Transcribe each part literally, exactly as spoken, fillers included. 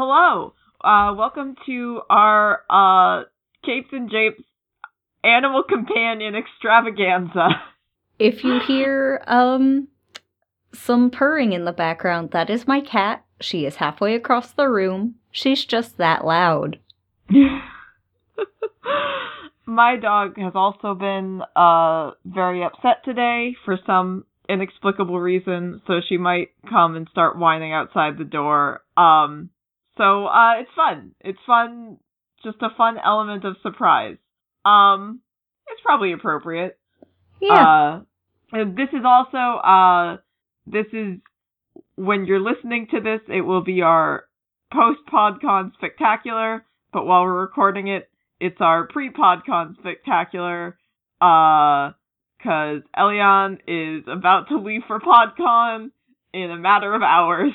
Hello. Uh, welcome to our uh, Capes and Japes Animal Companion Extravaganza. If you hear um some purring in the background, that is my cat. She is halfway across the room. She's just that loud. My dog has also been uh very upset today for some inexplicable reason, so she might come and start whining outside the door. Um, so uh it's fun. It's fun, just a fun element of surprise. Um, it's probably appropriate. Yeah. Uh, this is also uh this is when you're listening to this, it will be our post-PodCon spectacular, but while we're recording it, it's our pre-PodCon spectacular, uh, cause Elian is about to leave for PodCon in a matter of hours.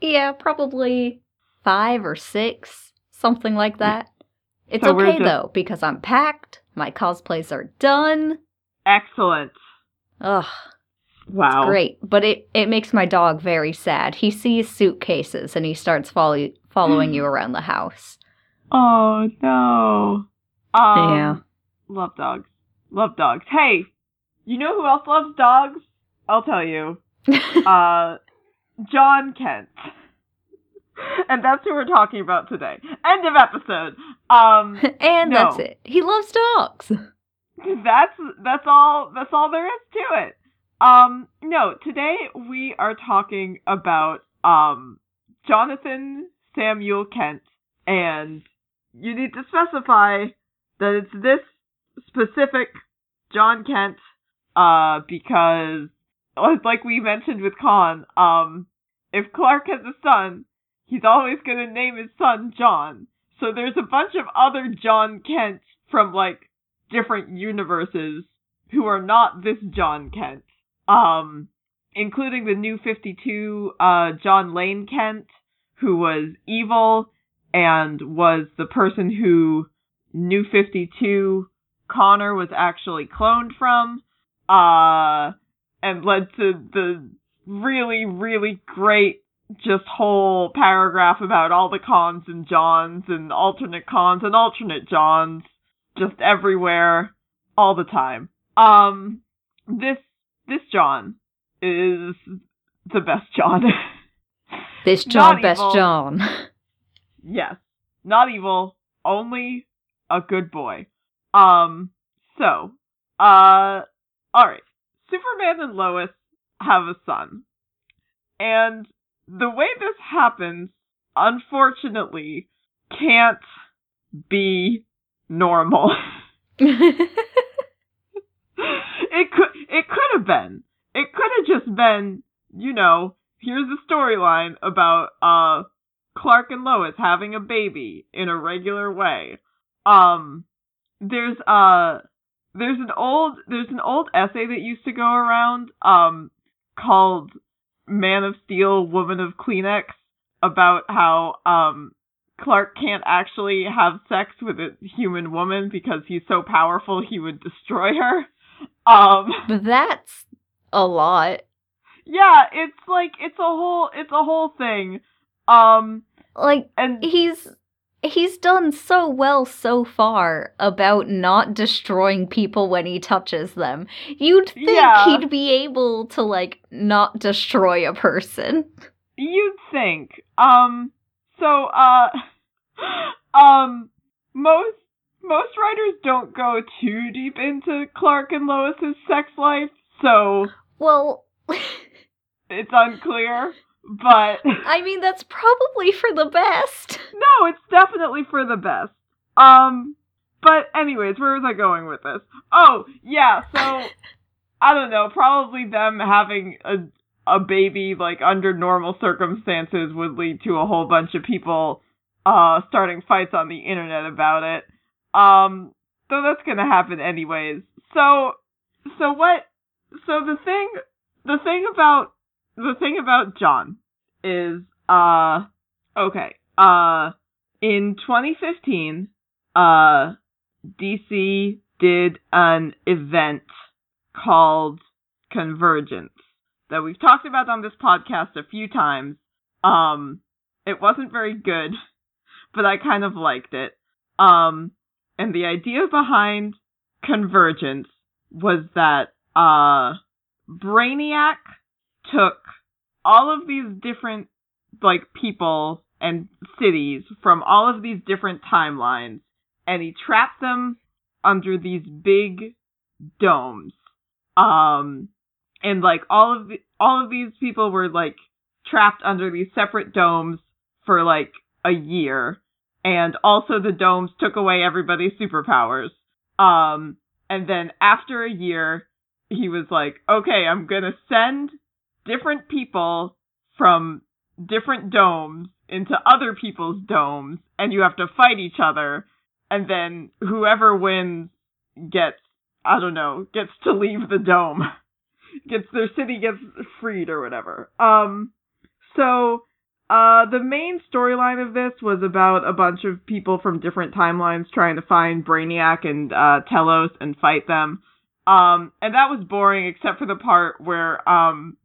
Yeah, probably five or six, something like that. It's so okay, just... though, because I'm packed, my cosplays are done. Excellent. Ugh. Wow. It's great, but it, it makes my dog very sad. He sees suitcases and he starts follow- following mm. you around the house. Oh, no. Um, yeah. Love dogs. Love dogs. Hey, you know who else loves dogs? I'll tell you. uh, Jon Kent. And that's who we're talking about today. End of episode. Um, and no. That's it. He loves dogs. That's that's all. That's all there is to it. Um, no, today we are talking about, um, Jonathan Samuel Kent, and you need to specify that it's this specific Jon Kent, uh, because, like we mentioned with Con, um, if Clark has a son, he's always gonna name his son John, so there's a bunch of other Jon Kents from, like, different universes who are not this Jon Kent. Um, including the New fifty-two, uh, Jon Lane Kent, who was evil and was the person who New fifty-two Connor was actually cloned from, uh, and led to the really, really great just whole paragraph about all the cons and Johns and alternate cons and alternate Johns, just everywhere, all the time. Um, this This John is the best John. This John, best John. Yes. Not evil, only a good boy. Um, so, uh, alright. Superman and Lois have a son. And the way this happens, unfortunately, can't be normal. It could it could have been. It could have just been, you know, here's a storyline about uh Clark and Lois having a baby in a regular way. Um there's uh there's an old there's an old essay that used to go around um called Man of Steel, Woman of Kleenex, about how um Clark can't actually have sex with a human woman because he's so powerful he would destroy her. Um, that's a lot. Yeah, it's like it's a whole it's a whole thing. Um, like and he's he's done so well so far about not destroying people when he touches them. You'd think yeah. he'd be able to like not destroy a person. You'd think. Um, so uh, um, most. Most writers don't go too deep into Clark and Lois's sex life, so... Well... It's unclear, but... I mean, that's probably for the best. No, it's definitely for the best. Um, but anyways, where was I going with this? Oh, yeah, so... I don't know, probably them having a a baby, like, under normal circumstances would lead to a whole bunch of people uh, starting fights on the internet about it. Um, though that's gonna happen anyways. So, so what, so the thing, the thing about, the thing about John is, uh, okay, uh, in twenty fifteen, uh, D C did an event called Convergence that we've talked about on this podcast a few times. Um, It wasn't very good, but I kind of liked it. Um, and the idea behind Convergence was that uh, Brainiac took all of these different, like, people and cities from all of these different timelines, and he trapped them under these big domes. Um, and, like, all of the, all of these people were, like, trapped under these separate domes for, like, a year. And also the domes took away everybody's superpowers. Um, and then after a year, he was like, okay, I'm gonna send different people from different domes into other people's domes, and you have to fight each other, and then whoever wins gets, I don't know, gets to leave the dome. Gets their city gets freed or whatever. Um, so, uh, the main storyline of this was about a bunch of people from different timelines trying to find Brainiac and, uh, Telos and fight them. Um, and that was boring except for the part where, um,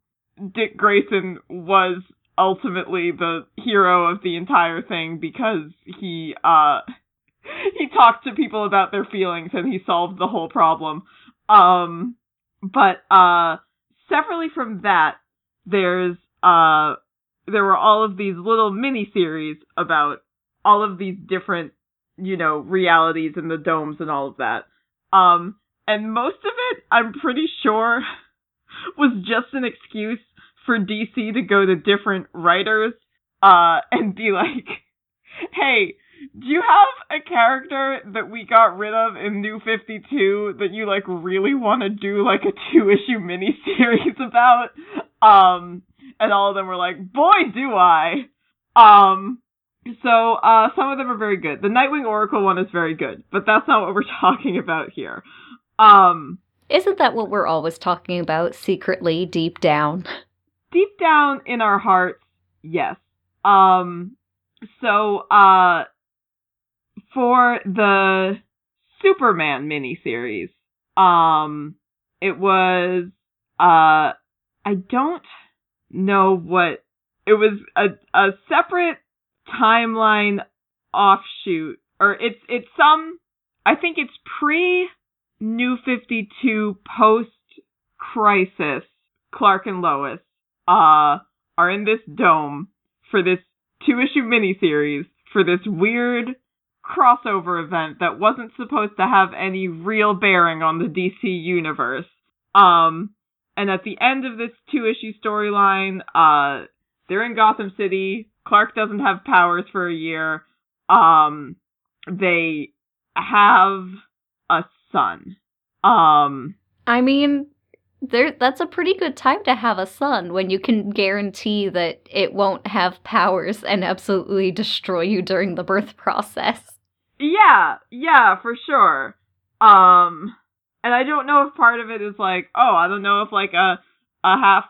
Dick Grayson was ultimately the hero of the entire thing because he, uh, he talked to people about their feelings and he solved the whole problem. Um, but, uh, separately from that, there's, uh, there were all of these little mini-series about all of these different, you know, realities and the domes and all of that. Um, and most of it, I'm pretty sure, was just an excuse for D C to go to different writers uh, and be like, hey, do you have a character that we got rid of in New fifty-two that you, like, really want to do, like, a two-issue miniseries about? Um, and all of them were like, boy, do I! Um, so, uh, some of them are very good. The Nightwing Oracle one is very good, but that's not what we're talking about here. Um... Isn't that what we're always talking about, secretly, deep down? Deep down in our hearts, yes. Um, so, uh, for the Superman miniseries, um, it was, uh, I don't know what, it was a, a separate timeline offshoot, or it's, it's some, I think it's pre- New fifty-two post-crisis, Clark and Lois, uh, are in this dome for this two-issue miniseries for this weird crossover event that wasn't supposed to have any real bearing on the D C universe. Um, and at the end of this two-issue storyline, uh, they're in Gotham City, Clark doesn't have powers for a year, um, they have a son. Um, I mean, there that's a pretty good time to have a son when you can guarantee that it won't have powers and absolutely destroy you during the birth process. Yeah, yeah, for sure. Um, and I don't know if part of it is like, oh, I don't know if like a a half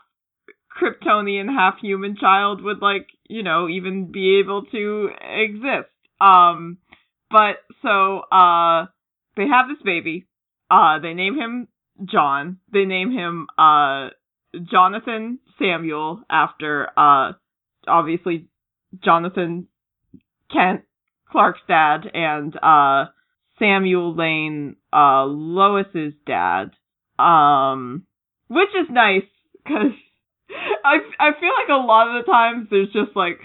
Kryptonian, half human child would like, you know, even be able to exist. Um, but so, uh, they have this baby. Uh, they name him John. They name him, uh, Jonathan Samuel after, uh, obviously Jonathan Kent, Clark's dad, and, uh, Samuel Lane, uh, Lois's dad. Um, which is nice, cause I, I feel like a lot of the times there's just like,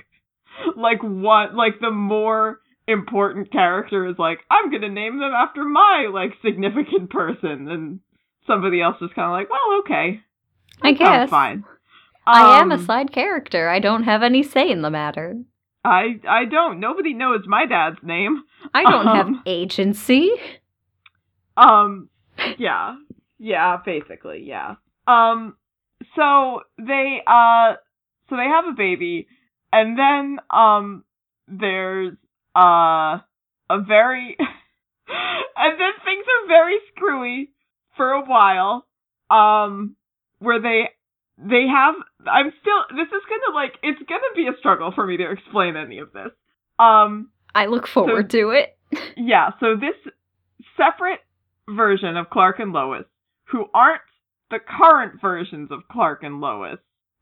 like what, like the more important character is like, I'm gonna name them after my, like, significant person, and somebody else is kind of like, well, okay. I guess. Oh, fine. Um, I am a side character. I don't have any say in the matter. I I don't. Nobody knows my dad's name. I don't um, have agency. Um, yeah. Yeah, basically, yeah. Um, so they, uh, so they have a baby, and then, um, there's Uh, a very, and then things are very screwy for a while, um, where they, they have, I'm still, this is gonna like, it's gonna be a struggle for me to explain any of this. Um. I look forward so, to it. Yeah, so this separate version of Clark and Lois, who aren't the current versions of Clark and Lois,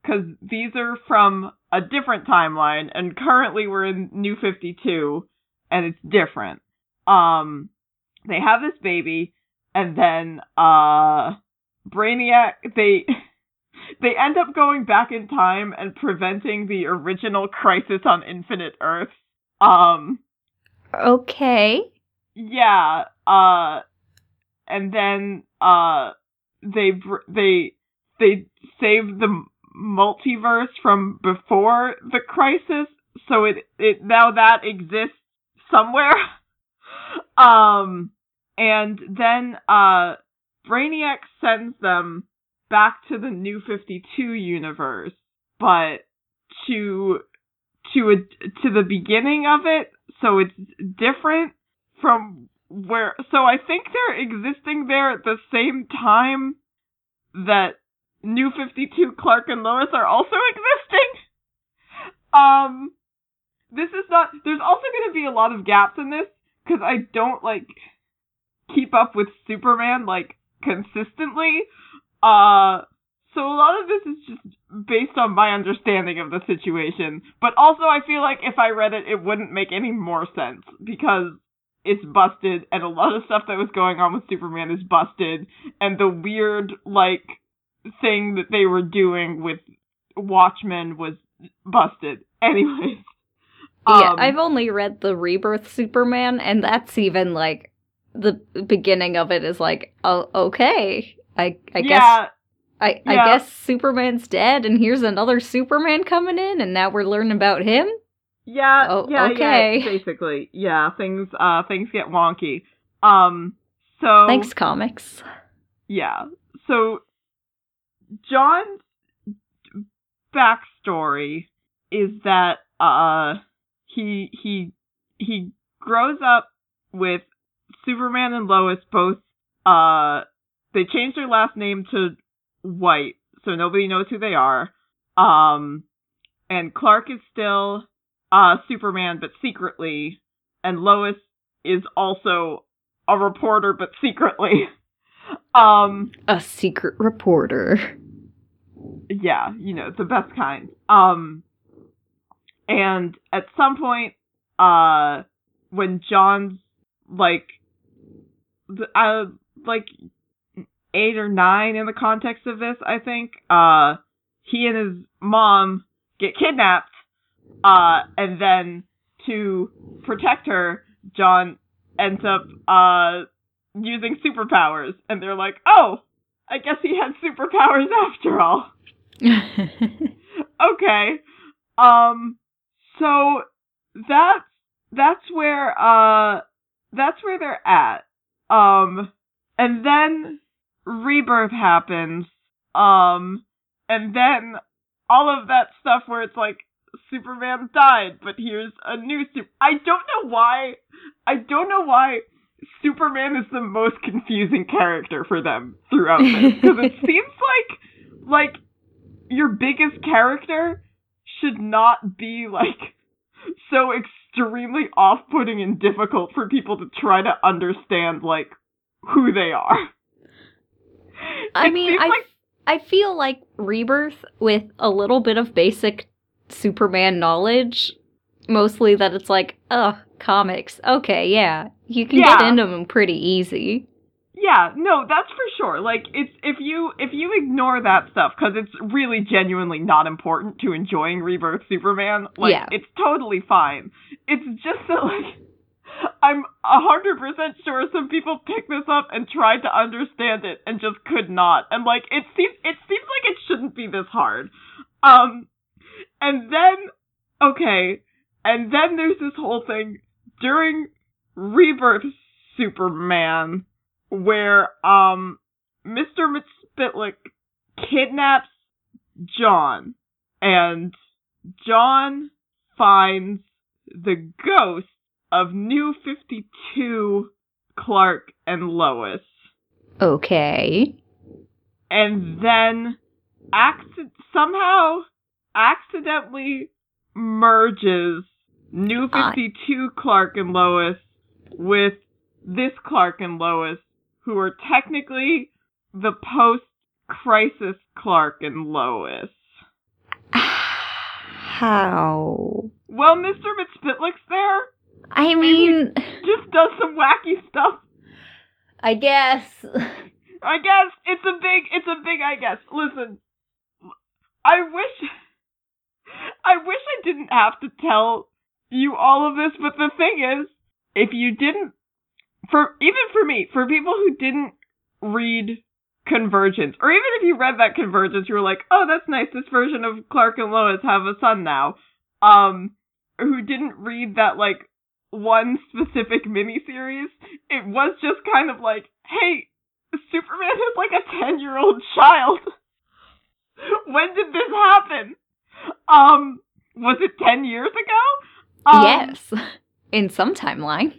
because these are from a different timeline, and currently we're in New fifty-two, and it's different. Um, they have this baby, and then, uh, Brainiac, they, they end up going back in time and preventing the original Crisis on Infinite Earths. Um. Okay. Yeah, uh, and then, uh, they, they, they save the multiverse from before the crisis, so it, it, now that exists somewhere. um, and then, uh, Brainiac sends them back to the New fifty-two universe, but to, to a, to the beginning of it, so it's different from where, so I think they're existing there at the same time that New fifty-two Clark and Lois are also existing. Um, this is not, there's also going to be a lot of gaps in this, because I don't, like, keep up with Superman, like, consistently. Uh, so a lot of this is just based on my understanding of the situation, but also I feel like if I read it, it wouldn't make any more sense, because it's busted, and a lot of stuff that was going on with Superman is busted, and the weird, like, thing that they were doing with Watchmen was busted. Anyways. Um, yeah, I've only read the Rebirth Superman, and that's even, like, the beginning of it is like, oh, okay, I, I yeah, guess... I, yeah. I guess Superman's dead, and here's another Superman coming in, and now we're learning about him? Yeah, oh, yeah, okay. Yeah, basically, yeah, things uh, things get wonky. Um, so thanks, comics. Yeah, so John's backstory is that uh, he he he grows up with Superman and Lois both. Uh, they changed their last name to White, so nobody knows who they are. Um, and Clark is still. Uh, Superman, but secretly, and Lois is also a reporter, but secretly. um, a secret reporter. Yeah, you know, the best kind. Um, and at some point, uh, when John's, like, uh, like, eight or nine in the context of this, I think, uh, he and his mom get kidnapped. Uh, and then to protect her, John ends up, uh, using superpowers. And they're like, oh, I guess he had superpowers after all. Okay. Um, so that's, that's where, uh, that's where they're at. Um, and then Rebirth happens. Um, and then all of that stuff where it's like, Superman died, but here's a new super. I don't know why. I don't know why Superman is the most confusing character for them throughout this, because it seems like like your biggest character should not be like so extremely off-putting and difficult for people to try to understand like who they are. I it mean, I like- I feel like Rebirth with a little bit of basic Superman knowledge, mostly that it's like, ugh, comics. Okay, yeah, you can yeah. get into them pretty easy. Yeah, no, that's for sure. Like, it's if you if you ignore that stuff because it's really genuinely not important to enjoying Rebirth Superman. Like, yeah. It's totally fine. It's just that like I'm a hundred percent sure some people picked this up and tried to understand it and just could not. And like, it seems it seems like it shouldn't be this hard. Um. And then, okay, and then there's this whole thing during Rebirth Superman where, um, Mister Mitspitlick kidnaps John, and John finds the ghost of New fifty-two Clark and Lois. Okay. And then, accident- somehow... accidentally merges New fifty-two uh. Clark and Lois with this Clark and Lois, who are technically the post-crisis Clark and Lois. How? Well, Mister McSpitlick's there. I mean... just does some wacky stuff. I guess. I guess. It's a big, it's a big I guess. Listen, I wish... I wish I didn't have to tell you all of this, but the thing is, if you didn't... for even for me, for people who didn't read Convergence, or even if you read that Convergence, you were like, oh, that's nice, this version of Clark and Lois have a son now, um, who didn't read that, like, one specific miniseries, it was just kind of like, hey, Superman is like a ten-year-old child. When did this happen? Um, was it ten years ago? Um, yes, in some timeline.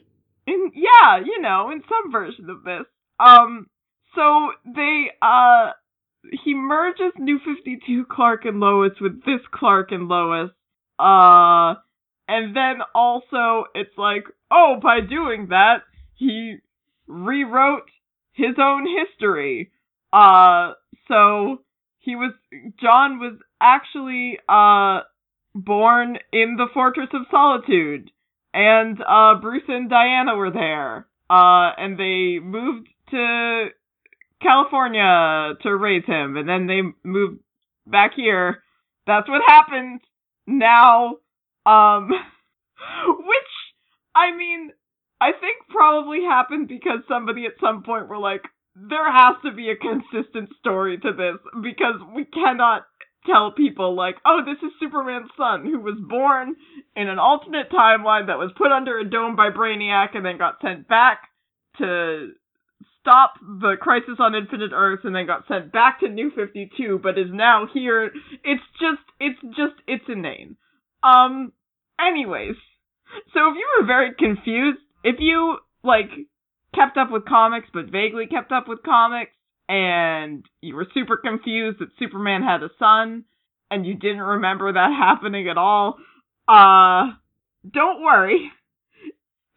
In, yeah, you know, in some version of this. Um, so they, uh, he merges New fifty-two Clark and Lois with this Clark and Lois. Uh, and then also it's like, oh, by doing that, he rewrote his own history. Uh, so he was, John was actually, uh, born in the Fortress of Solitude. And, uh, Bruce and Diana were there, uh, and they moved to California to raise him, and then they moved back here. That's what happened now, um, which, I mean, I think probably happened because somebody at some point were like, there has to be a consistent story to this, because we cannot tell people, like, oh, this is Superman's son, who was born in an alternate timeline that was put under a dome by Brainiac and then got sent back to stop the Crisis on Infinite Earths and then got sent back to New fifty-two, but is now here. It's just, it's just, it's inane. Um, anyways, so if you were very confused, if you, like, kept up with comics, but vaguely kept up with comics, and you were super confused that Superman had a son, and you didn't remember that happening at all, uh, don't worry.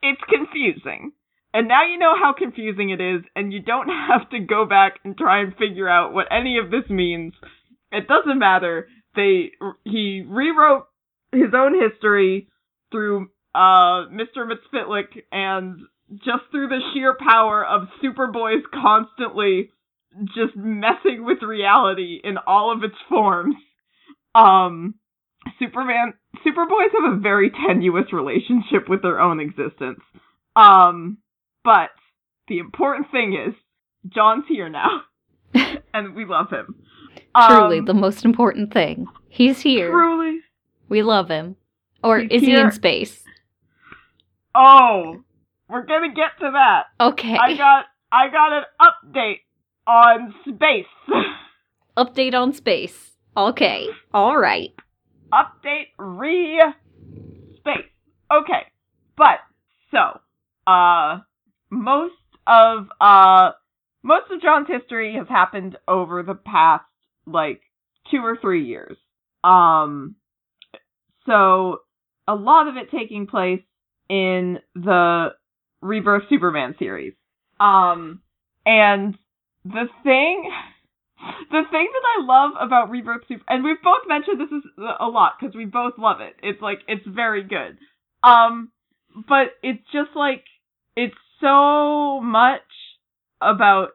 It's confusing. And now you know how confusing it is, and you don't have to go back and try and figure out what any of this means. It doesn't matter. They, he rewrote his own history through, uh, Mister McSpitlick, and just through the sheer power of Superboy's constantly just messing with reality in all of its forms. Um, Superman, Superboys have a very tenuous relationship with their own existence. Um, but the important thing is, John's here now. And we love him. Um, truly, the most important thing. He's here. Truly. We love him. Or is here. He in space? Oh, we're gonna get to that. Okay. I got, I got an update. On space. Update on space. Okay. All right. Update re-space. Okay. But, so, uh, most of, uh, most of John's history has happened over the past, like, two or three years. Um, so, a lot of it taking place in the Rebirth Superman series. Um, and... The thing, the thing that I love about Rebirth Super, and we've both mentioned this is a lot because we both love it. It's like, it's very good. Um, but it's just like, it's so much about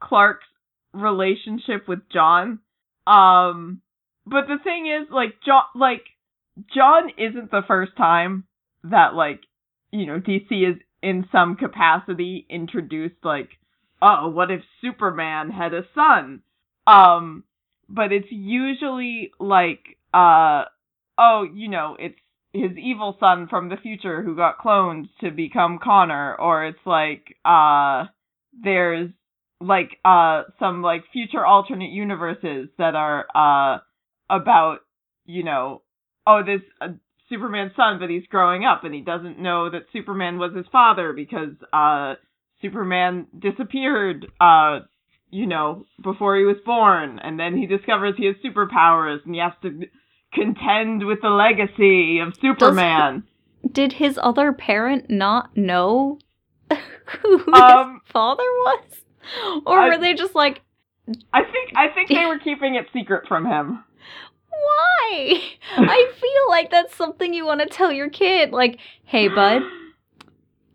Clark's relationship with John. Um, but the thing is, like, John, like, John isn't the first time that, like, you know, D C is in some capacity introduced, like, oh, what if Superman had a son? Um, but it's usually like, uh, oh, you know, it's his evil son from the future who got cloned to become Connor, or it's like, uh, there's like, uh, some like future alternate universes that are, uh, about, you know, oh, this uh, Superman's son, but he's growing up and he doesn't know that Superman was his father because, uh, Superman disappeared, uh, you know, before he was born, and then he discovers he has superpowers, and he has to contend with the legacy of Superman. Does, did his other parent not know who um, his father was? Or I, were they just like... I think I think they were keeping it secret from him. why? I feel like that's something you want to tell your kid. Like, hey, bud,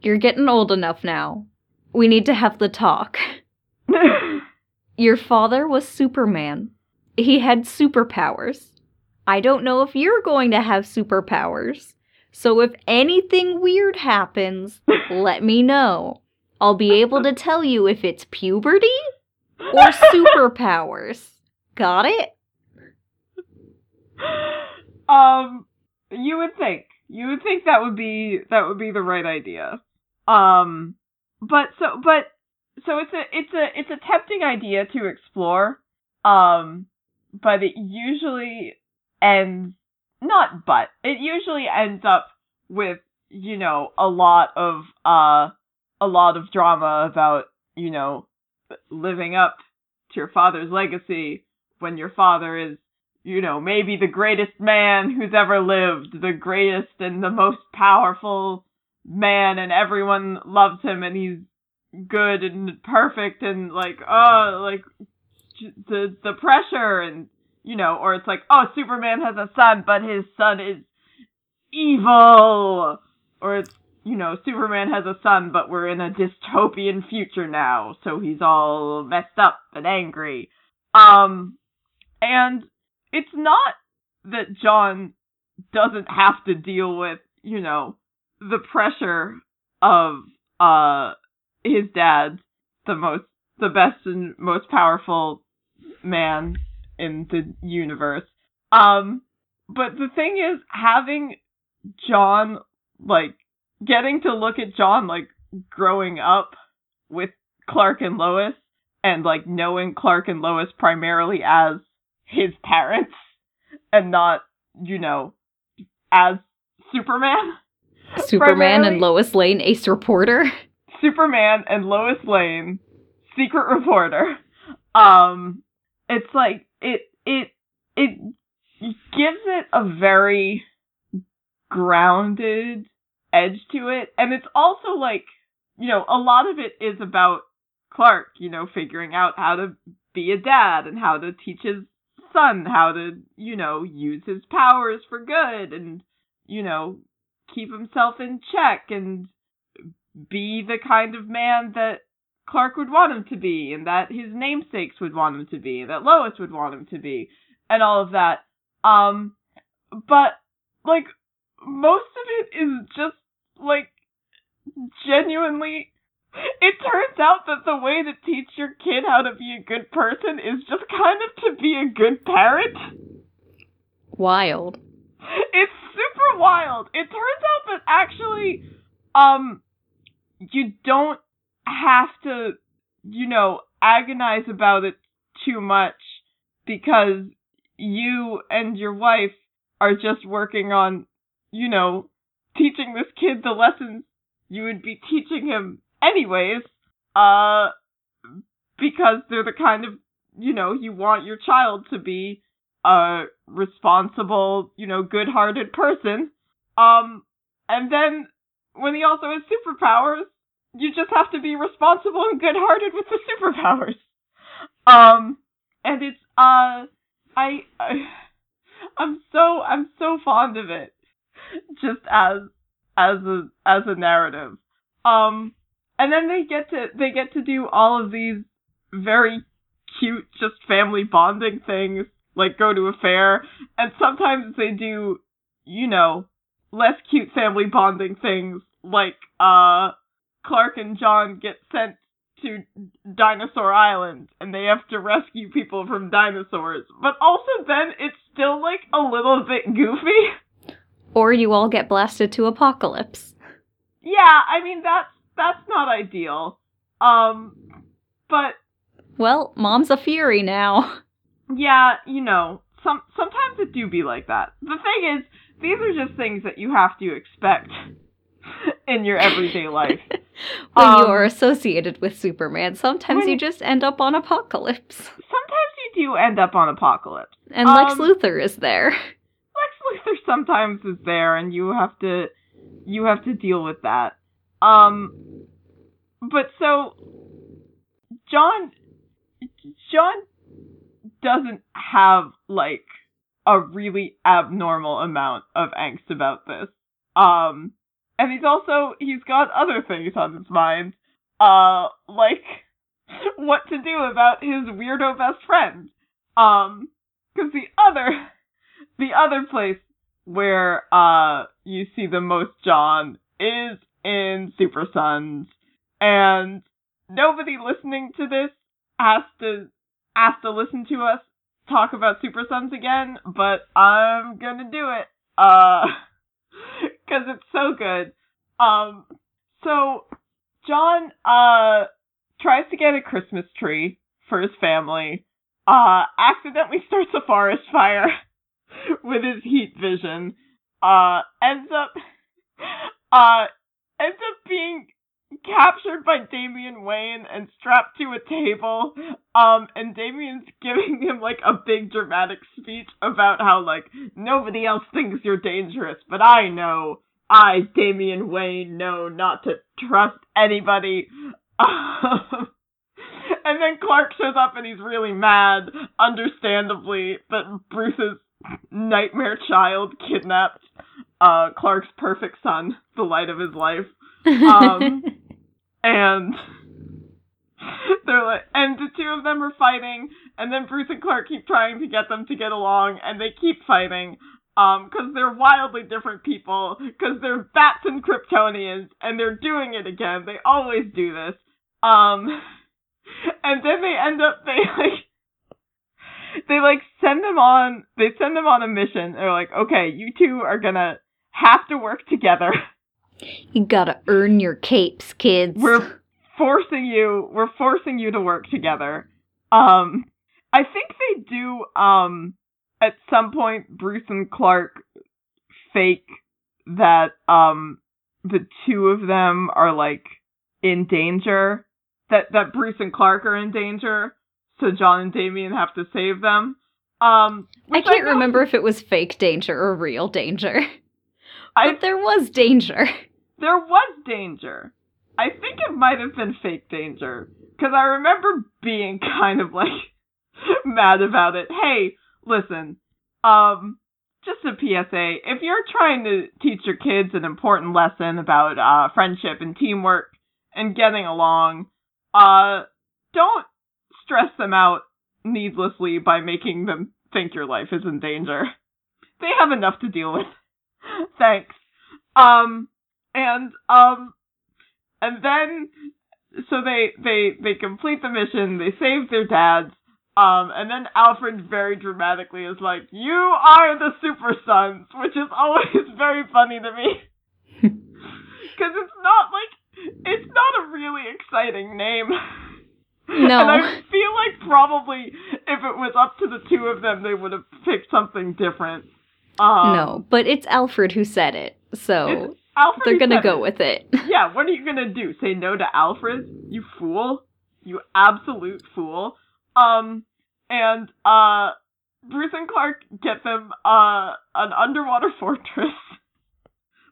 you're getting old enough now. We need to have the talk. Your father was Superman. He had superpowers. I don't know if you're going to have superpowers. So if anything weird happens, let me know. I'll be able to tell you if it's puberty or superpowers. Got it? Um, you would think. You would think that would be that would be the right idea. Um, but so but so it's a it's a it's a tempting idea to explore. Um, but it usually ends not but it usually ends up with, you know, a lot of uh a lot of drama about, you know, living up to your father's legacy when your father is, you know, maybe the greatest man who's ever lived, the greatest and the most powerful man, and everyone loves him, and he's good and perfect, and like, oh, like, the the pressure, and, you know, or it's like, oh, Superman has a son, but his son is evil, or it's, you know, Superman has a son, but we're in a dystopian future now, so he's all messed up and angry. Um, and it's not that Jon doesn't have to deal with, you know, the pressure of, uh, his dad, the most, the best and most powerful man in the universe. Um, but the thing is, having Jon, like, getting to look at Jon, like, growing up with Clark and Lois, and, like, knowing Clark and Lois primarily as his parents, and not, you know, as Superman. Superman primarily. And Lois Lane, ace reporter. Superman and Lois Lane, secret reporter. Um, it's like, it, it, it gives it a very grounded edge to it, and it's also like, you know, a lot of it is about Clark, you know, figuring out how to be a dad and how to teach his son how to, you know, use his powers for good and, you know, keep himself in check and be the kind of man that Clark would want him to be, and that his namesakes would want him to be, and that Lois would want him to be, and all of that. Um, but, like, most of it is just, like, genuinely, it turns out that the way to teach your kid how to be a good person is just kind of to be a good parent. Wild. It's super wild. It turns out that actually, um, you don't have to, you know, agonize about it too much, because you and your wife are just working on, you know, teaching this kid the lessons you would be teaching him anyways, uh, because they're the kind of, you know, you want your child to be a responsible, you know, good-hearted person. Um, and then when he also has superpowers, you just have to be responsible and good-hearted with the superpowers. Um, and it's, uh, I, I I'm so, I'm so fond of it. Just as as a as a narrative, um, and then they get to they get to do all of these very cute, just family bonding things, like go to a fair, and sometimes they do, you know, less cute family bonding things, like uh, Clark and Jon get sent to Dinosaur Island, and they have to rescue people from dinosaurs, but also then it's still like a little bit goofy. Or you all get blasted to Apokolips. Yeah, I mean, that's that's not ideal. Um, but... Well, Mom's a fury now. Yeah, you know, some sometimes it do be like that. The thing is, these are just things that you have to expect in your everyday life. When um, you are associated with Superman, sometimes you just end up on Apokolips. Sometimes you do end up on Apokolips. And Lex um, Luthor is there. Luther sometimes is there, and you have to you have to deal with that. Um, but so Jon Jon doesn't have like a really abnormal amount of angst about this. Um, and he's also, he's got other things on his mind. Uh, like, what to do about his weirdo best friend. Um, cause the other, the other place where, uh, you see the most Jon is in Super Sons. And nobody listening to this has to, has to listen to us talk about Super Sons again, but I'm gonna do it, uh, cause it's so good. Um, so, Jon, uh, tries to get a Christmas tree for his family, uh, accidentally starts a forest fire with his heat vision, uh, ends up, uh, ends up being captured by Damian Wayne and strapped to a table, um, and Damian's giving him, like, a big dramatic speech about how, like, nobody else thinks you're dangerous, but I know, I, Damian Wayne, know not to trust anybody, um, and then Clark shows up and he's really mad, understandably, that Bruce's nightmare child kidnapped, uh, Clark's perfect son, the light of his life, um, and they're like, and the two of them are fighting, and then Bruce and Clark keep trying to get them to get along, and they keep fighting, um, because they're wildly different people, because they're bats and Kryptonians, and they're doing it again, they always do this, um, and then they end up, they, like, they, like, send them on, they send them on a mission, they're like, okay, you two are gonna have to work together. You gotta earn your capes, kids. We're forcing you, we're forcing you to work together. Um, I think they do, um, at some point, Bruce and Clark fake that, um, the two of them are, like, in danger. That, that Bruce and Clark are in danger. So Jon and Damian have to save them. Um, I can't I know- remember if it was fake danger or real danger. I, but there was danger. There was danger. I think it might have been fake danger. Because I remember being kind of, like, mad about it. Hey, listen, um, just a P S A. If you're trying to teach your kids an important lesson about uh, friendship and teamwork and getting along, uh, don't stress them out needlessly by making them think your life is in danger. They have enough to deal with. Thanks. Um, and, um, and then, so they, they, they complete the mission, they save their dads, um, and then Alfred very dramatically is like, you are the Super Sons, which is always very funny to me. Because it's not, like, it's not a really exciting name. No. And I feel like probably if it was up to the two of them, they would have picked something different. Um, no, but it's Alfred who said it, so they're gonna go with it. Yeah, what are you gonna do? Say no to Alfred? You fool. You absolute fool. Um, and, uh, Bruce and Clark get them, uh, an underwater fortress.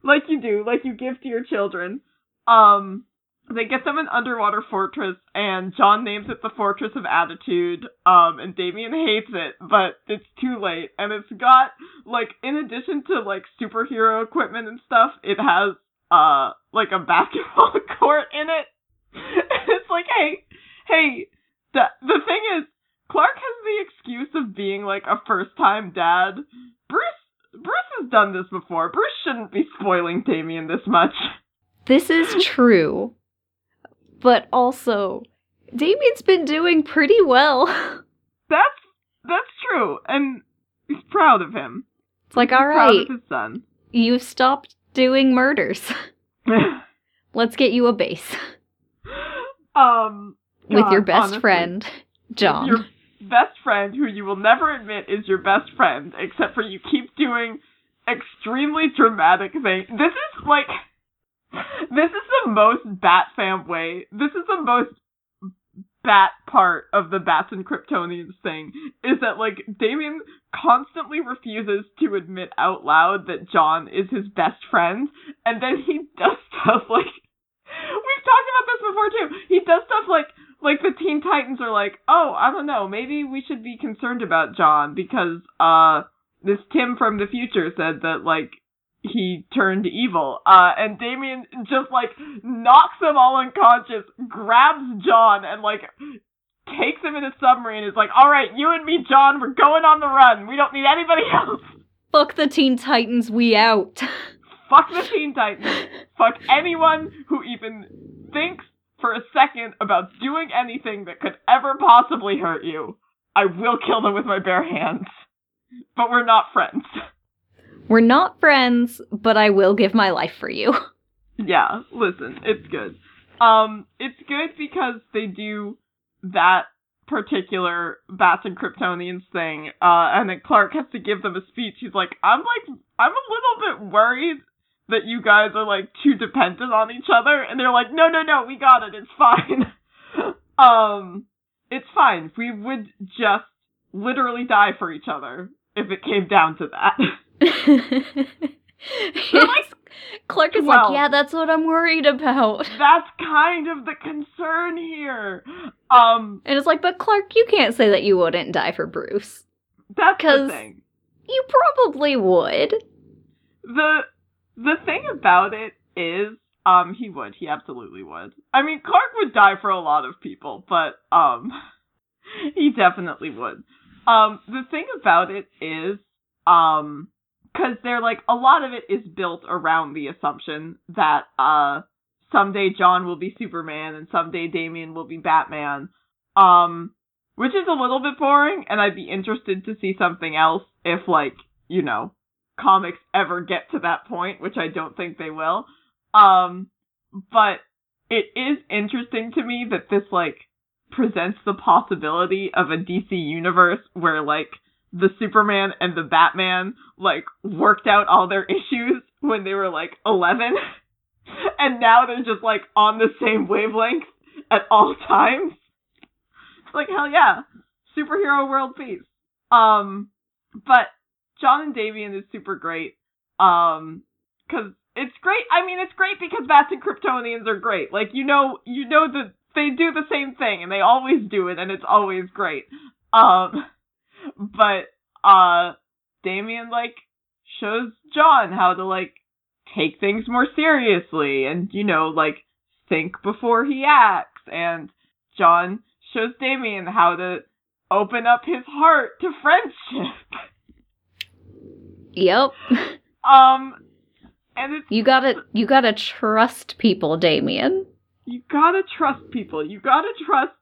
Like you do, like you give to your children. Um, they get them an underwater fortress, and Jon names it the Fortress of Attitude, um, and Damian hates it, but it's too late, and it's got, like, in addition to, like, superhero equipment and stuff, it has, uh, like, a basketball court in it, and it's like, hey, hey, the, the thing is, Clark has the excuse of being, like, a first-time dad. Bruce, Bruce has done this before. Bruce shouldn't be spoiling Damian this much. This is true. But also, Damian's been doing pretty well. That's that's true, and he's proud of him. It's like, all right, he's proud of his son. You've stopped doing murders. Let's get you a base. Um, God, with your best honestly, friend, Jon. Your best friend, who you will never admit is your best friend, except for you keep doing extremely dramatic things. This is like. This is the most Bat-fam way. This is the most Bat part of the Bats and Kryptonians thing, is that, like, Damian constantly refuses to admit out loud that Jon is his best friend, and then he does stuff like... We've talked about this before, too! He does stuff like, like the Teen Titans are like, oh, I don't know, maybe we should be concerned about Jon, because, uh... this Tim from the future said that, like, he turned evil. Uh, and Damian just, like, knocks them all unconscious, grabs John, and, like, takes him in a submarine and is like, all right, you and me, John, we're going on the run. We don't need anybody else. Fuck the Teen Titans, we out. Fuck the Teen Titans. Fuck anyone who even thinks for a second about doing anything that could ever possibly hurt you. I will kill them with my bare hands. But we're not friends. We're not friends, but I will give my life for you. Yeah, listen, it's good. Um, it's good because they do that particular Bats and Kryptonians thing, uh, and then Clark has to give them a speech. He's like, I'm like, I'm a little bit worried that you guys are, like, too dependent on each other, and they're like, no, no, no, we got it, it's fine. um, it's fine. We would just literally die for each other if it came down to that. Like, Clark is well, like, yeah, that's what I'm worried about. That's kind of the concern here. Um, and it's like, but Clark, you can't say that you wouldn't die for Bruce. That's the thing. You probably would. The the thing about it is, um, he would. He absolutely would. I mean, Clark would die for a lot of people, but um, he definitely would. Um, the thing about it is, um. Because they're like, a lot of it is built around the assumption that uh, someday John will be Superman and someday Damian will be Batman, um, which is a little bit boring, and I'd be interested to see something else if, like, you know, comics ever get to that point, which I don't think they will. Um, but it is interesting to me that this, like, presents the possibility of a D C universe where, like, the Superman and the Batman, like, worked out all their issues when they were, like, eleven. And now they're just, like, on the same wavelength at all times. Like, hell yeah. Superhero world peace. Um, but John and Damian is super great. Um, cause it's great. I mean, it's great because Bats and Kryptonians are great. Like, you know, you know that they do the same thing and they always do it and it's always great. Um... But, uh, Damian, like, shows John how to, like, take things more seriously and, you know, like, think before he acts. And John shows Damian how to open up his heart to friendship. Yep. Um, and it's... You gotta, you gotta trust people, Damian. You gotta trust people. You gotta trust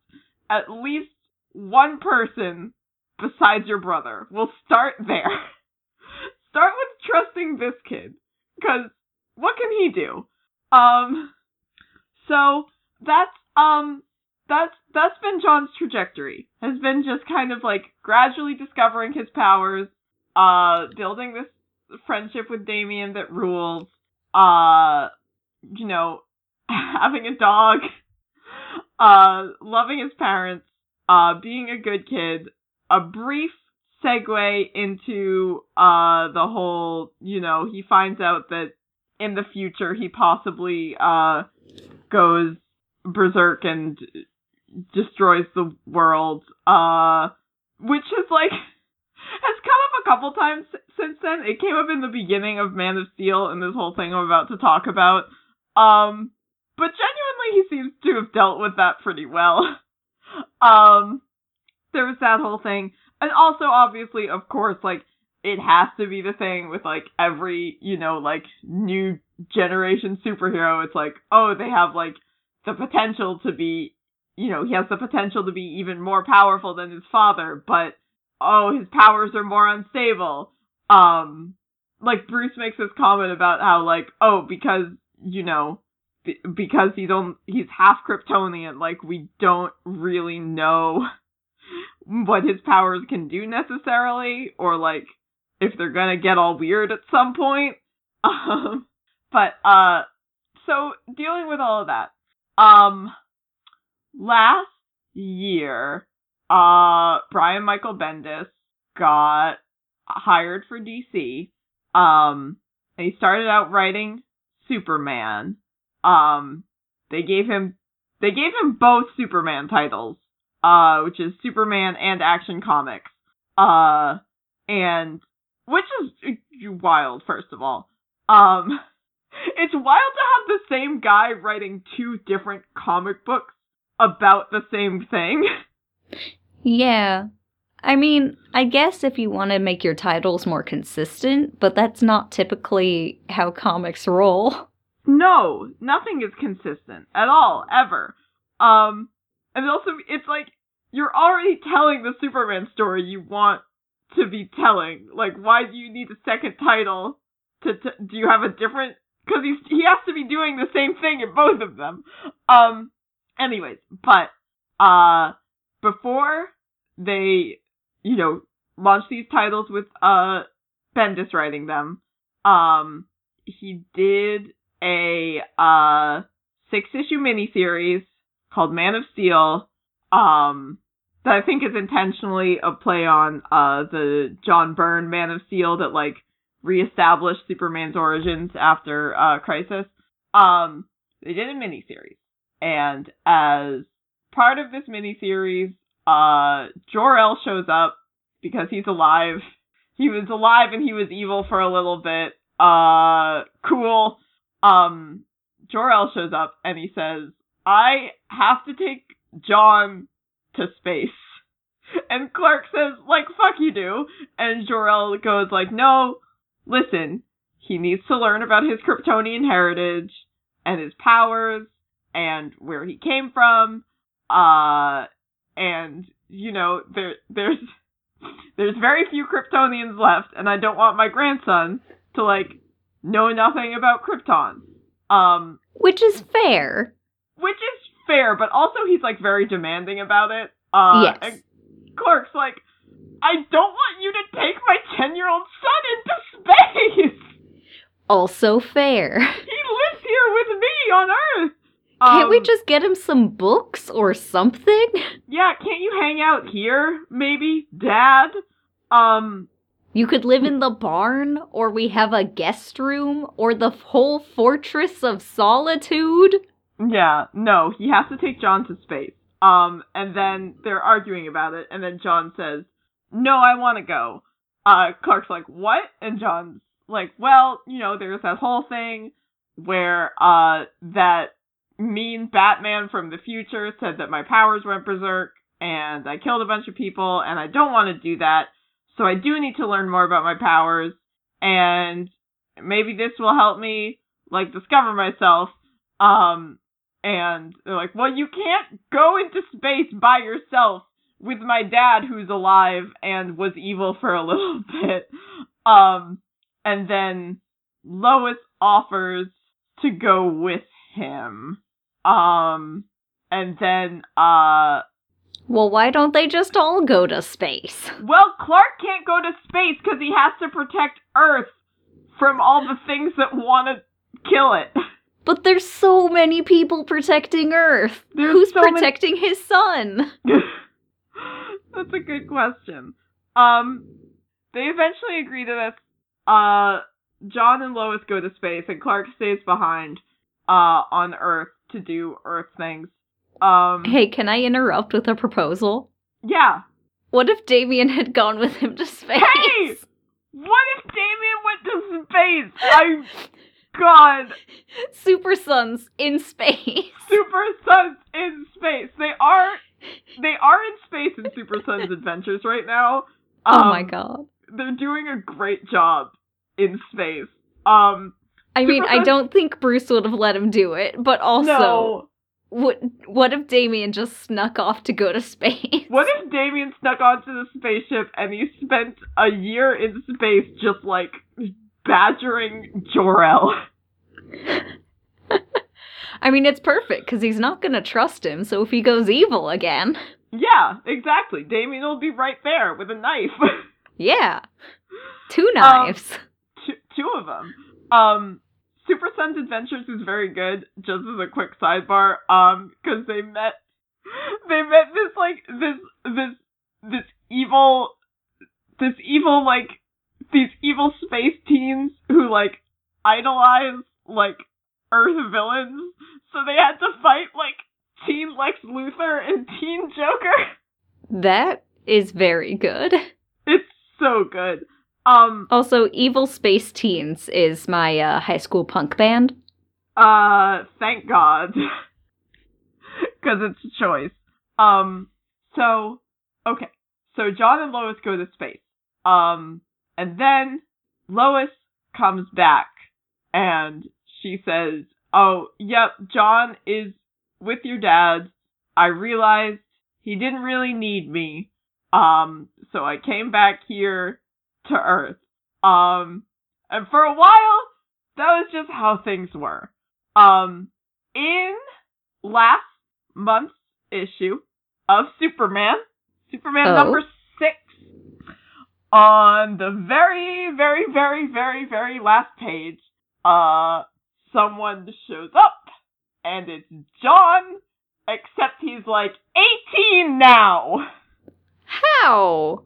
at least one person besides your brother. We'll start there. Start with trusting this kid, because what can he do? Um, so that's, um, that's, that's been John's trajectory, has been just kind of, like, gradually discovering his powers, uh, building this friendship with Damian that rules, uh, you know, having a dog, uh, loving his parents, uh, being a good kid. A brief segue into uh, the whole, you know, he finds out that in the future he possibly uh, goes berserk and destroys the world, uh, which has, like, has come up a couple times since then. It came up in the beginning of Man of Steel and this whole thing I'm about to talk about. Um, but genuinely, he seems to have dealt with that pretty well. um... There was that whole thing. And also, obviously, of course, like, it has to be the thing with, like, every, you know, like, new generation superhero. It's like, oh, they have, like, the potential to be, you know, he has the potential to be even more powerful than his father, but, oh, his powers are more unstable. Um, like, Bruce makes this comment about how, like, oh, because, you know, b- because he's on- he's half Kryptonian, like, we don't really know what his powers can do necessarily, or, like, if they're gonna get all weird at some point. Um, but, uh, so, dealing with all of that. Um, last year, uh, Brian Michael Bendis got hired for D C, um, and he started out writing Superman. Um, they gave him, they gave him both Superman titles. Uh, which is Superman and Action Comics. Uh, and Which is wild, first of all. Um, it's wild to have the same guy writing two different comic books about the same thing. Yeah. I mean, I guess if you want to make your titles more consistent, but that's not typically how comics roll. No, nothing is consistent at all, ever. Um, and also, it's like, you're already telling the Superman story you want to be telling. Like, why do you need a second title? To t- do you have a different... Because he has to be doing the same thing in both of them. Um, anyways, but, uh, before they, you know, launched these titles with, uh, Bendis writing them, um, he did a, uh, six-issue miniseries called Man of Steel, um, that I think is intentionally a play on, uh, the John Byrne Man of Steel that, like, reestablished Superman's origins after, uh, Crisis. Um, they did a miniseries. And as part of this miniseries, uh, Jor-El shows up because he's alive. He was alive and he was evil for a little bit. Uh, cool. Um, Jor-El shows up and he says, I have to take John to space. And Clark says, like, fuck you do. And Jor-El goes like, no, listen, he needs to learn about his Kryptonian heritage and his powers and where he came from. Uh, and, you know, there, there's, there's very few Kryptonians left, and I don't want my grandson to, like, know nothing about Krypton. Um. Which is fair. Which is fair, but also he's, like, very demanding about it. Uh, yes. And Clark's like, I don't want you to take my ten-year-old son into space! Also fair. He lives here with me on Earth! Um, can't we just get him some books or something? Yeah, can't you hang out here, maybe, Dad? Um... You could live in the barn, or we have a guest room, or the whole fortress of solitude. Yeah, no, he has to take John to space. Um, and then they're arguing about it, and then John says, no, I want to go. Uh, Clark's like, what? And John's like, well, you know, there's that whole thing where, uh, that mean Batman from the future said that my powers went berserk, and I killed a bunch of people, and I don't want to do that. So I do need to learn more about my powers, and maybe this will help me, like, discover myself. Um, and they're like, well, you can't go into space by yourself with my dad who's alive and was evil for a little bit. Um, and then Lois offers to go with him. Um, and then, uh... Well, why don't they just all go to space? Well, Clark can't go to space because he has to protect Earth from all the things that want to kill it. But there's so many people protecting Earth. There's Who's so protecting many... his son? That's a good question. Um, they eventually agree to this. Uh, John and Lois go to space, and Clark stays behind uh, on Earth to do Earth things. Um, hey, can I interrupt with a proposal? Yeah. What if Damian had gone with him to space? Hey! What if Damian went to space? I... God. Super Sons in space. Super Sons in space. They are... They are in space in Super Sons Adventures right now. Um, oh my god. They're doing a great job in space. Um, I mean, Sons- I don't think Bruce would have let him do it, but also... No. What, what if Damian just snuck off to go to space? What if Damian snuck onto the spaceship and he spent a year in space just, like, badgering Jor-El? I mean, it's perfect, because he's not going to trust him, so if he goes evil again... Yeah, exactly. Damien will be right there with a knife. Yeah. Two knives. Um, two, two of them. Um, Super Sons Adventures is very good, just as a quick sidebar, um, because they met... They met this, like, this, this, this evil... This evil, like, these evil space teens who, like, idolize, like... Earth villains, so they had to fight, like, Teen Lex Luthor and Teen Joker. That is very good. It's so good. Um, also, Evil Space Teens is my uh, high school punk band. Uh, thank God. Because it's a choice. Um, so, okay. So John and Lois go to space. Um, and then Lois comes back and she says, oh, yep, John is with your dad. I realized he didn't really need me. Um, so I came back here to Earth. Um, and for a while, that was just how things were. Um, in last month's issue of Superman, Superman oh. number six, on the very, very, very, very, very last page, uh, someone shows up, and it's John, except he's like eighteen now! How?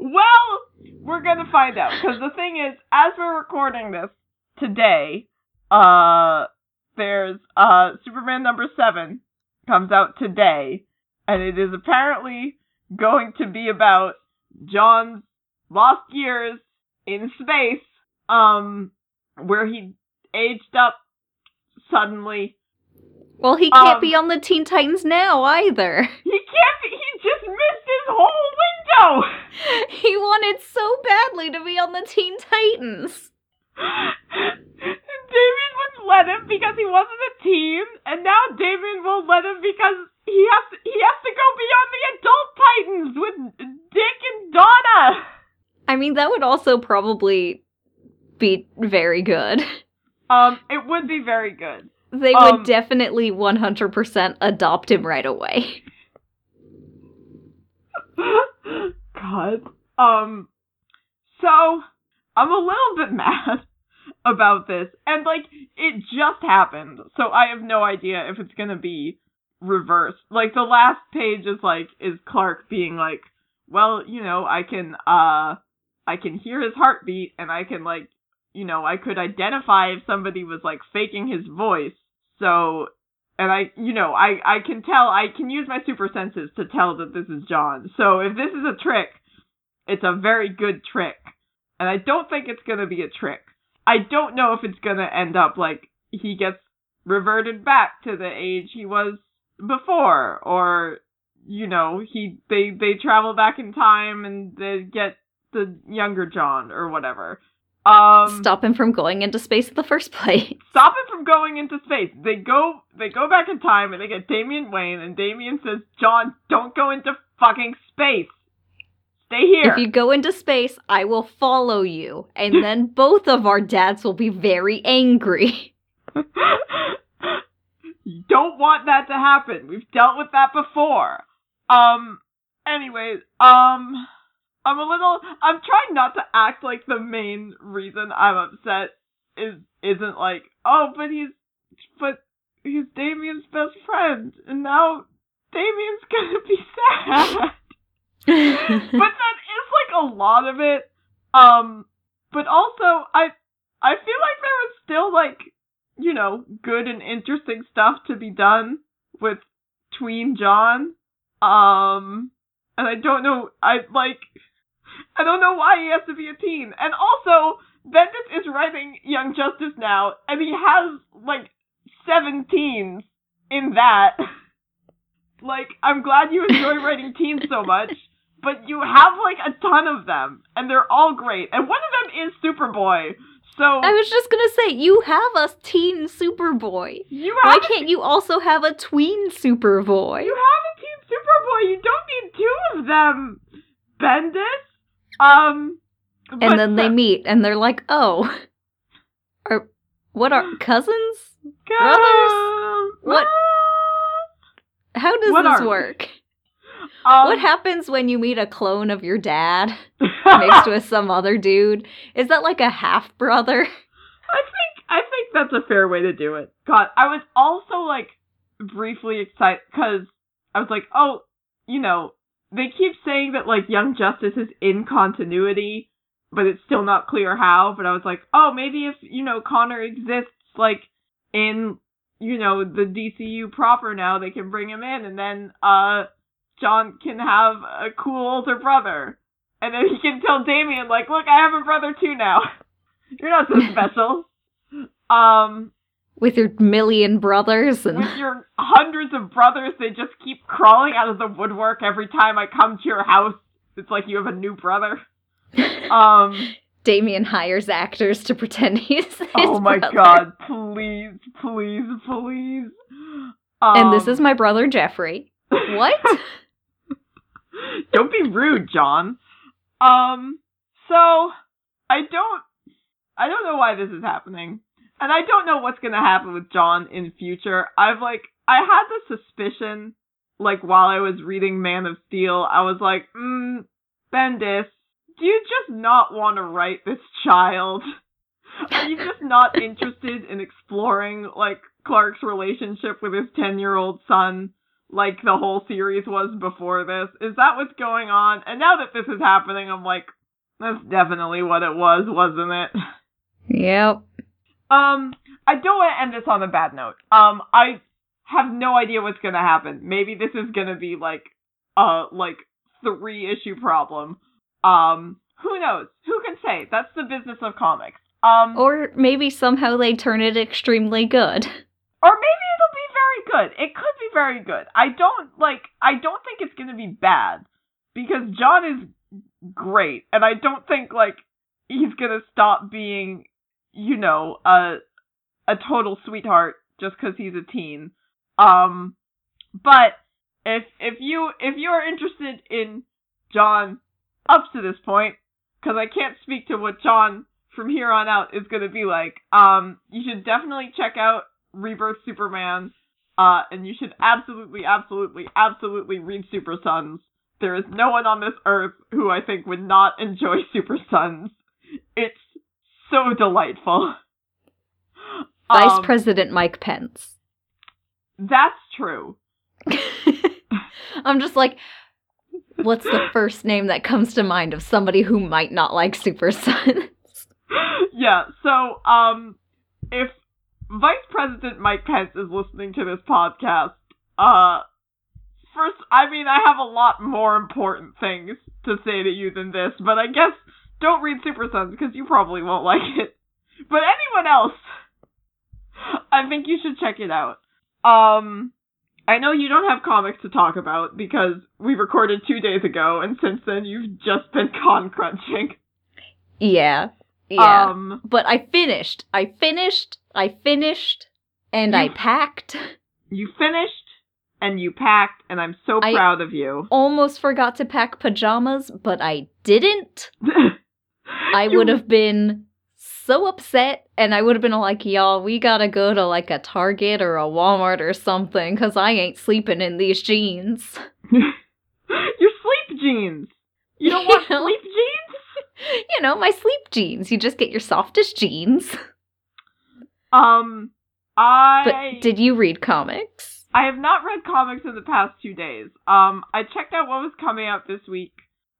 Well, we're gonna find out, because the thing is, as we're recording this today, uh, there's, uh, Superman number seven comes out today, and it is apparently going to be about John's lost years in space, um, where he aged up suddenly. Well, he can't um, be on the Teen Titans now, either. He can't be! He just missed his whole window! He wanted so badly to be on the Teen Titans! Damian wouldn't let him because he wasn't a teen, and now Damian won't let him because he has to, he has to go beyond the adult Titans with Dick and Donna! I mean, that would also probably be very good. Um, it would be very good. They would um, definitely one hundred percent adopt him right away. God. Um, so, I'm a little bit mad about this. And, like, it just happened. So I have no idea if it's gonna be reversed. Like, the last page is, like, is Clark being like, well, you know, I can, uh, I can hear his heartbeat and I can, like, you know, I could identify if somebody was, like, faking his voice. So, and I, you know, I, I can tell, I can use my super senses to tell that this is John. So if this is a trick, it's a very good trick. And I don't think it's gonna be a trick. I don't know if it's gonna end up, like, he gets reverted back to the age he was before. Or, you know, he, they, they travel back in time and they get the younger John or whatever. Um, stop him from going into space in the first place. Stop him from going into space. They go they go back in time and they get Damian Wayne, and Damian says, John, don't go into fucking space. Stay here. If you go into space, I will follow you. And then both of our dads will be very angry. You don't want that to happen. We've dealt with that before. Um, anyways, um... I'm a little, I'm trying not to act like the main reason I'm upset is, isn't like, oh, but he's, but he's Damian's best friend, and now Damian's gonna be sad. But that is like a lot of it. Um, but also, I, I feel like there was still like, you know, good and interesting stuff to be done with tween John. Um, and I don't know, I, like, I don't know why he has to be a teen. And also, Bendis is writing Young Justice now, and he has, like, seven teens in that. Like, I'm glad you enjoy writing teens so much, but you have, like, a ton of them, and they're all great. And one of them is Superboy, so... I was just gonna say, you have a teen Superboy. You have why can't a... you also have a tween Superboy? You have a teen Superboy! You don't need two of them, Bendis! Um, and then the, they meet, and they're like, "Oh, are what are cousins, brothers? Uh, what? How does what this are? work? Um, what happens when you meet a clone of your dad mixed with some other dude? Is that like a half brother? I think I think that's a fair way to do it. God, I was also like briefly excited because I was like, oh, you know." They keep saying that, like, Young Justice is in continuity, but it's still not clear how, but I was like, oh, maybe if, you know, Connor exists, like, in, you know, the D C U proper now, they can bring him in, and then, uh, John can have a cool older brother. And then he can tell Damian, like, look, I have a brother too now. You're not so special. Um, with your million brothers. And... with your hundreds of brothers, they just keep crawling out of the woodwork every time I come to your house. It's like you have a new brother. Um, Damian hires actors to pretend he's his Oh my brother. God, please, please, please. Um, and this is my brother, Jeffrey. What? Don't be rude, John. Um, so, I don't, I don't know why this is happening. And I don't know what's gonna happen with John in future. I've, like, I had the suspicion, like, while I was reading Man of Steel, I was like, mm, Bendis, do you just not want to write this child? Are you just not interested in exploring, like, Clark's relationship with his ten-year-old son, like the whole series was before this? Is that what's going on? And now that this is happening, I'm like, that's definitely what it was, wasn't it? Yep. Um, I don't want to end this on a bad note. Um, I have no idea what's going to happen. Maybe this is going to be, like, a, like, three-issue problem. Um, who knows? Who can say? That's the business of comics. Um, or maybe somehow they turn it extremely good. Or maybe it'll be very good. It could be very good. I don't, like, I don't think it's going to be bad, because John is great, and I don't think, like, he's going to stop being, you know, a, a total sweetheart just because he's a teen. Um, but if, if you, if you're interested in John up to this point, because I can't speak to what John from here on out is going to be like, um, you should definitely check out Rebirth Superman, uh, and you should absolutely, absolutely, absolutely read Super Sons. There is no one on this earth who I think would not enjoy Super Sons. It's so delightful. Vice um, President Mike Pence. That's true. I'm just like, what's the first name that comes to mind of somebody who might not like Super Sons? Yeah, so, um, if Vice President Mike Pence is listening to this podcast, uh, first, I mean, I have a lot more important things to say to you than this, but I guess don't read Super Sons, because you probably won't like it. But anyone else, I think you should check it out. Um, I know you don't have comics to talk about, because we recorded two days ago, and since then you've just been con-crunching. Yeah. Yeah, um, but I finished, I finished, I finished, and you, I packed. You finished, and you packed, and I'm so I proud of you. Almost forgot to pack pajamas, but I didn't. I would have been so upset, and I would have been like, y'all, we gotta go to, like, a Target or a Walmart or something, because I ain't sleeping in these jeans. Your sleep jeans! You don't want sleep jeans? You know, my sleep jeans. You just get your softest jeans. Um, I... But did you read comics? I have not read comics in the past two days. Um, I checked out what was coming out this week.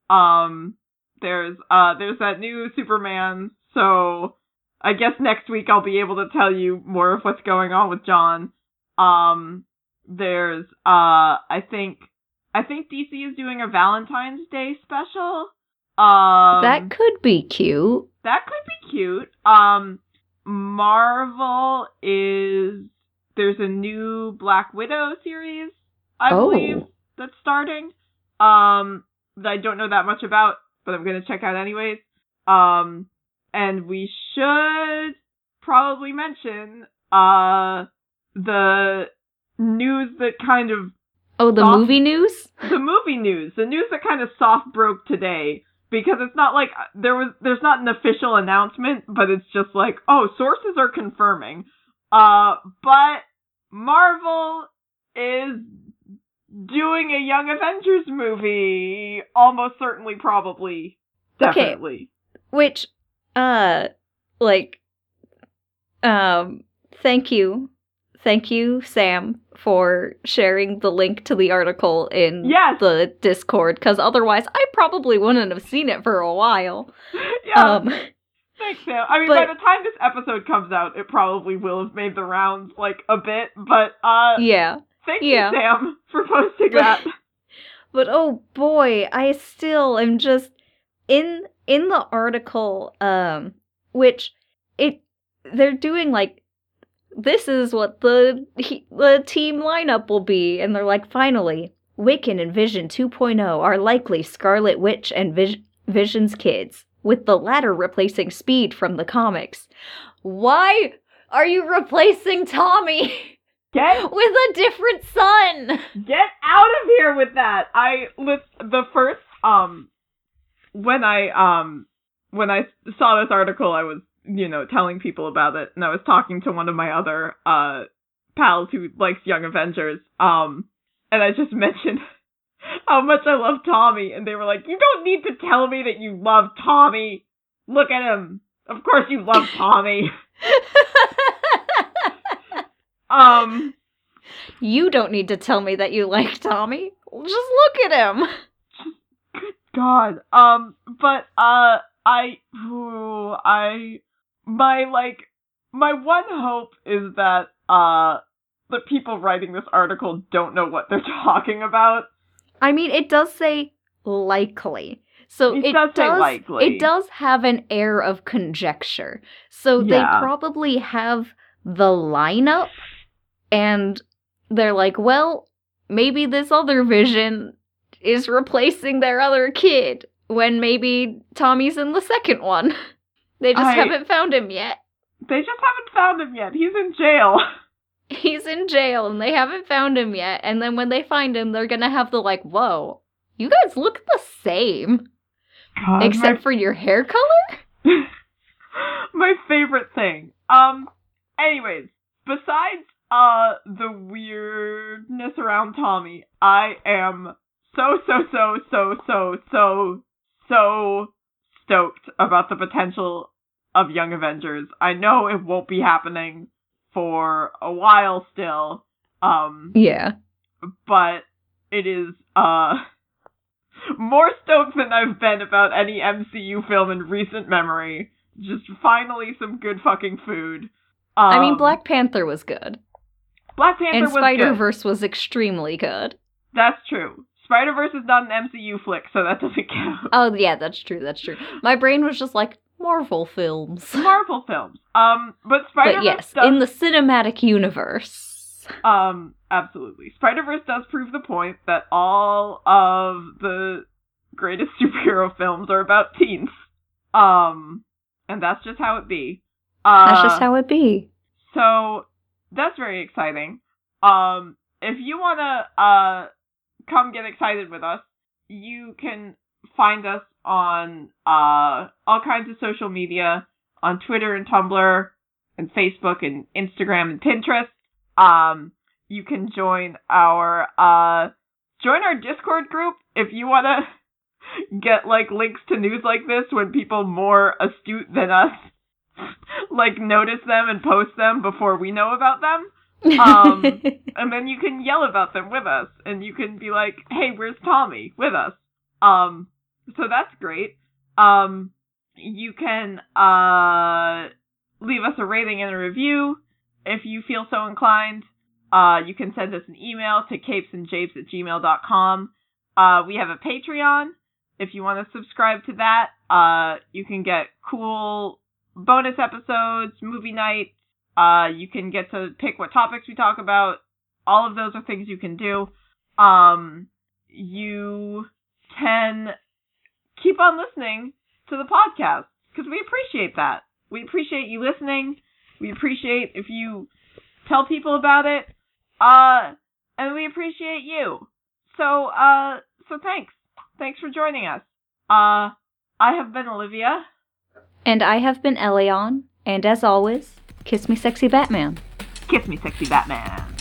Um, there's, uh, there's that new Superman, so I guess next week I'll be able to tell you more of what's going on with John. Um, there's, uh, I think, I think D C is doing a Valentine's Day special. Um, that could be cute. That could be cute. Um, Marvel is... There's a new Black Widow series, I oh. believe, that's starting. Um, that I don't know that much about, but I'm going to check out anyways. Um, and we should probably mention uh, the news that kind of... Oh, the soft- movie news? The movie news. The news that kind of soft broke today. Because it's not like, there was, there's not an official announcement, but it's just like, oh, sources are confirming. Uh, but Marvel is doing a Young Avengers movie, almost certainly, probably, definitely. Okay. Which, uh, like, um, thank you. Thank you, Sam, for sharing the link to the article in yes. the Discord, because otherwise I probably wouldn't have seen it for a while. Yeah. Um, Thanks, Sam. I mean, but, by the time this episode comes out, it probably will have made the rounds, like, a bit, but, uh... Yeah. Thank yeah. you, Sam, for posting but, that. But, oh boy, I still am just... in in the article, um, which it they're doing like, this is what the he, the team lineup will be, and they're like, finally, Wiccan and Vision two point oh are likely Scarlet Witch and Vis- Vision's kids, with the latter replacing Speed from the comics. Why are you replacing Tommy Get, with a different son? Get out of here with that! I with the first um when I um when I saw this article, I was, you know, telling people about it, and I was talking to one of my other uh pals who likes Young Avengers, um, and I just mentioned how much I love Tommy, and they were like, you don't need to tell me that you love Tommy. Look at him. Of course you love Tommy. um, You don't need to tell me that you like Tommy. Just look at him. Good God. Um, but, uh, I, ooh, I, my, like, my one hope is that, uh, the people writing this article don't know what they're talking about. I mean, it does say likely. So it, it does, does likely. It does have an air of conjecture. So yeah. They probably have the lineup, and they're like, well, maybe this other Vision is replacing their other kid, when maybe Tommy's in the second one. They just I, haven't found him yet. They just haven't found him yet. He's in jail. He's in jail, and they haven't found him yet. And then when they find him, they're gonna have the, like, whoa, you guys look the same. God, except my... for your hair color? My favorite thing. Um, anyways, besides, uh, the weirdness around Tommy, I am so, so, so, so, so, so, so stoked about the potential of Young Avengers. I know it won't be happening for a while still. Um, yeah. But it is, uh, more stoked than I've been about any M C U film in recent memory. Just finally some good fucking food. Um, I mean, Black Panther was good. Black Panther and was Spider-Verse good. And Spider-Verse was extremely good. That's true. Spider-Verse is not an M C U flick, so that doesn't count. Oh, yeah, that's true, that's true. My brain was just like, Marvel films. Marvel films. Um, but Spider-Verse But yes, does... in the cinematic universe. Um, absolutely. Spider-Verse does prove the point that all of the greatest superhero films are about teens. Um, and that's just how it be. Uh, that's just how it be. So, that's very exciting. Um, if you wanna, uh, come get excited with us, you can find us on uh all kinds of social media, on Twitter and Tumblr and Facebook and Instagram and Pinterest. Um, you can join our uh join our Discord group if you want to get like links to news like this when people more astute than us like notice them and post them before we know about them. Um, and then you can yell about them with us, and you can be like, hey, where's Tommy? With us. Um, so that's great. Um, you can, uh, leave us a rating and a review if you feel so inclined. Uh, you can send us an email to capesandjapes at gmail dot com. Uh, we have a Patreon. If you want to subscribe to that, uh, you can get cool bonus episodes, movie nights. Uh, you can get to pick what topics we talk about. All of those are things you can do. Um, you can keep on listening to the podcast, because we appreciate that. We appreciate you listening. We appreciate if you tell people about it. Uh, and we appreciate you. So, uh, so thanks. Thanks for joining us. Uh, I have been Olivia. And I have been Elion. And as always, kiss me, sexy Batman. Kiss me, sexy Batman.